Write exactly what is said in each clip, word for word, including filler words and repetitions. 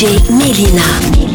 D J Melina.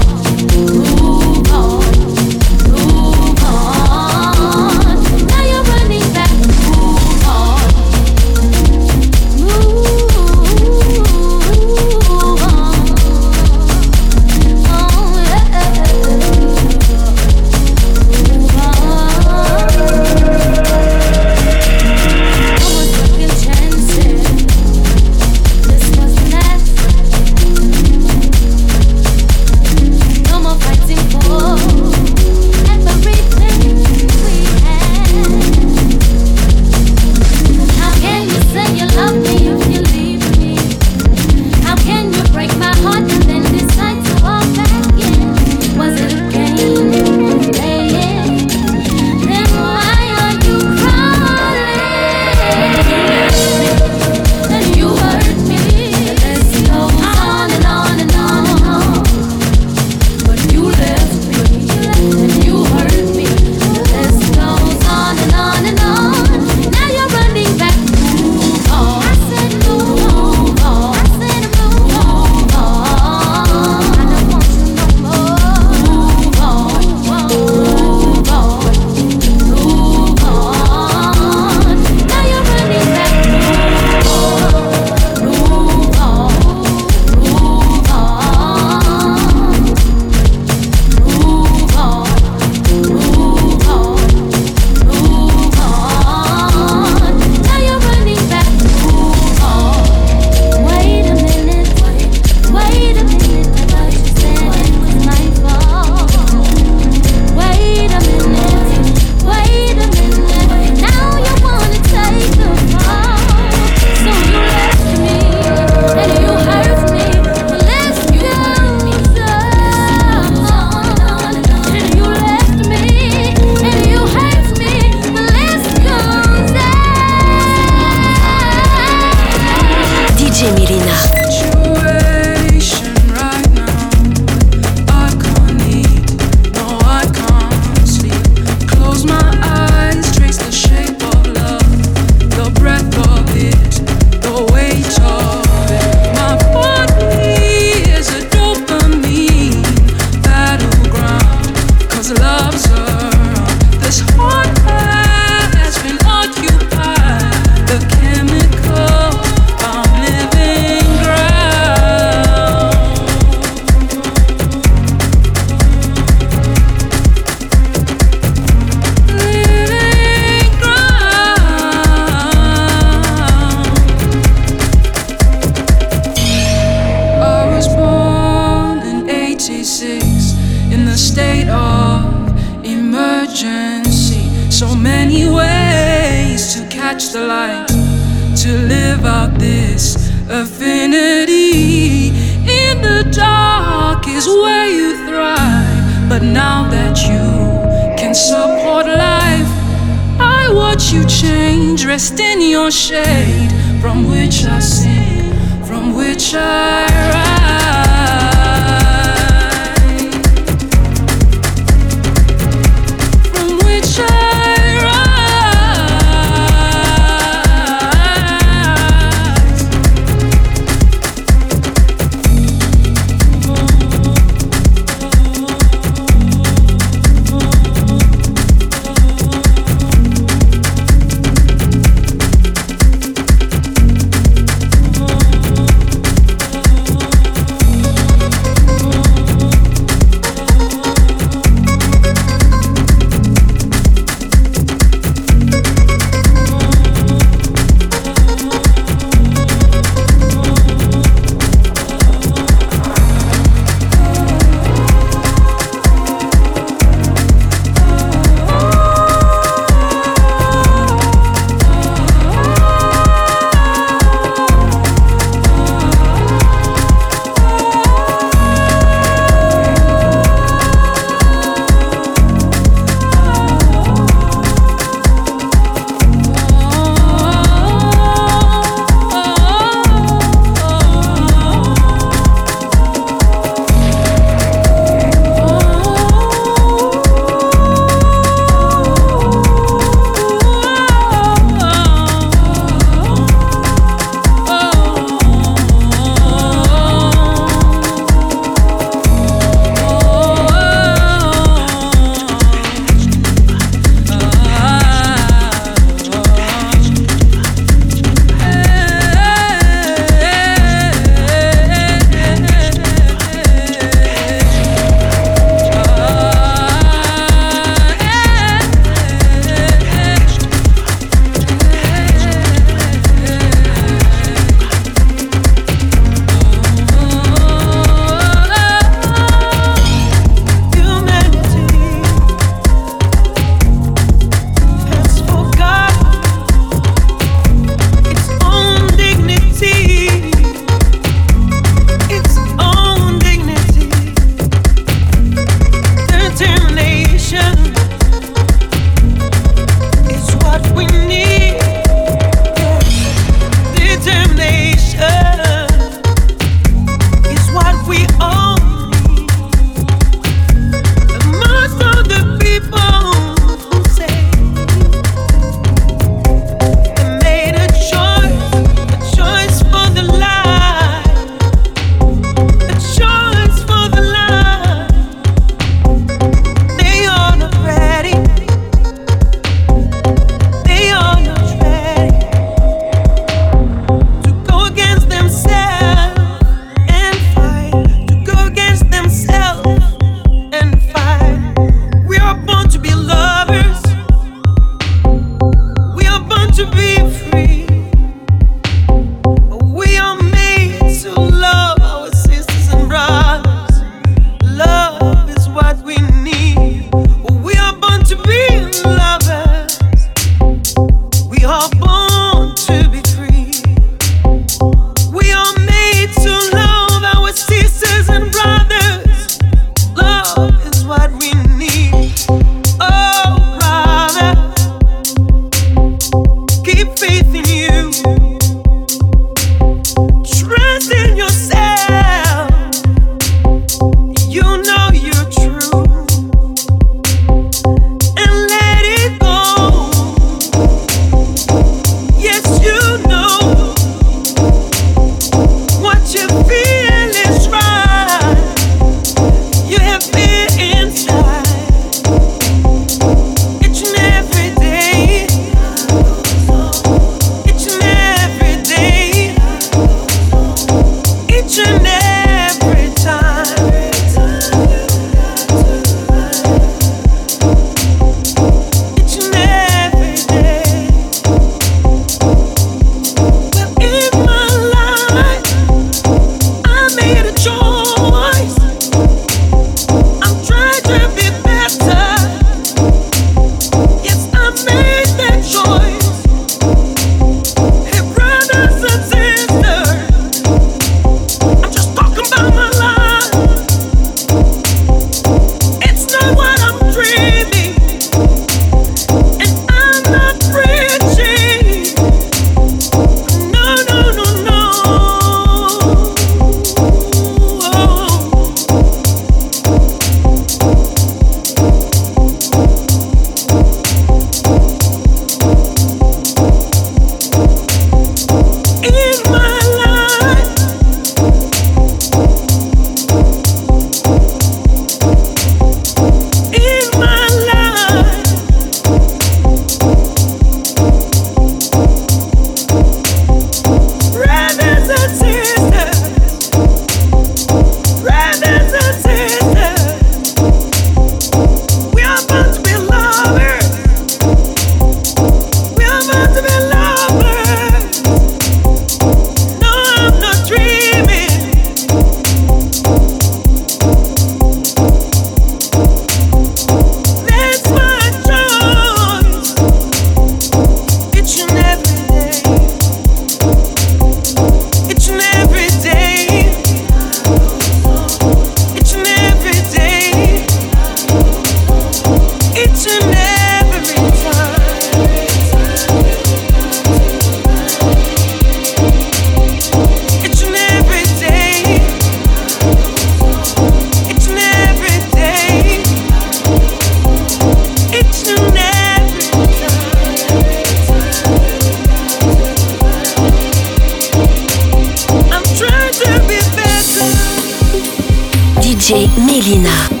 D J Melina.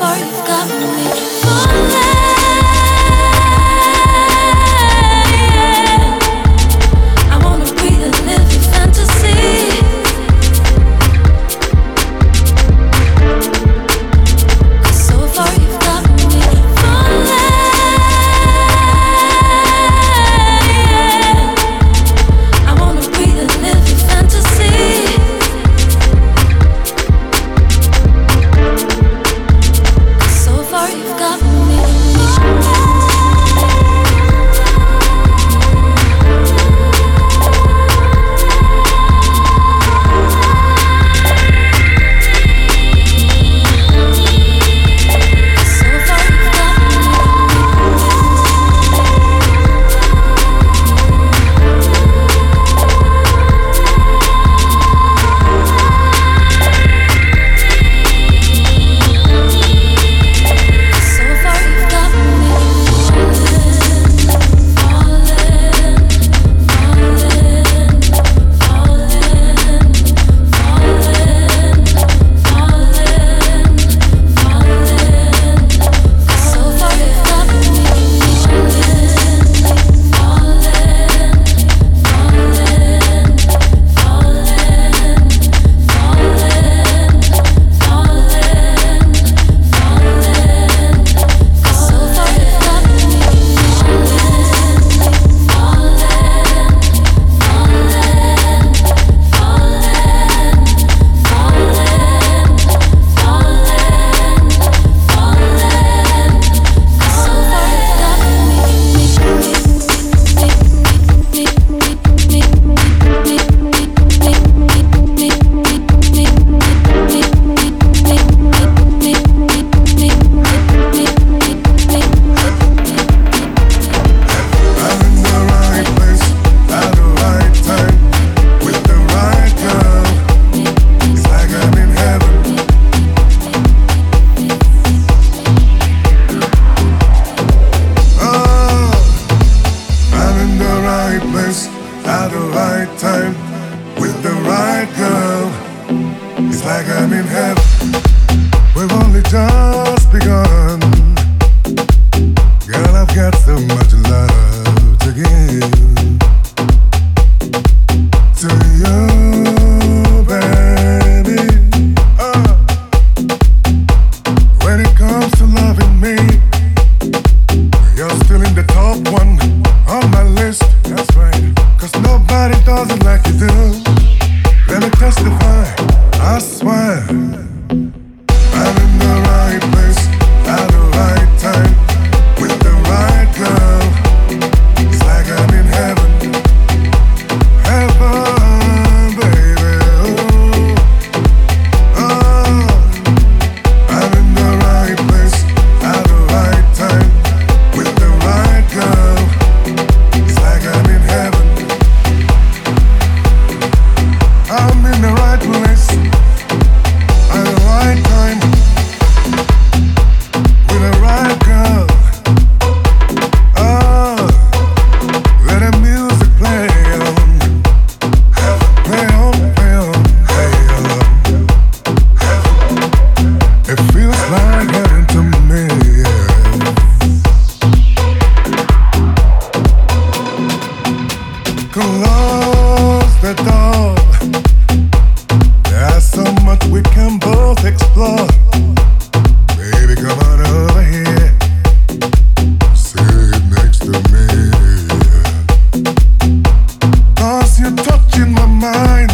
Mind,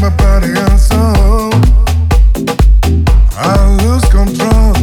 my body and soul, I lose control.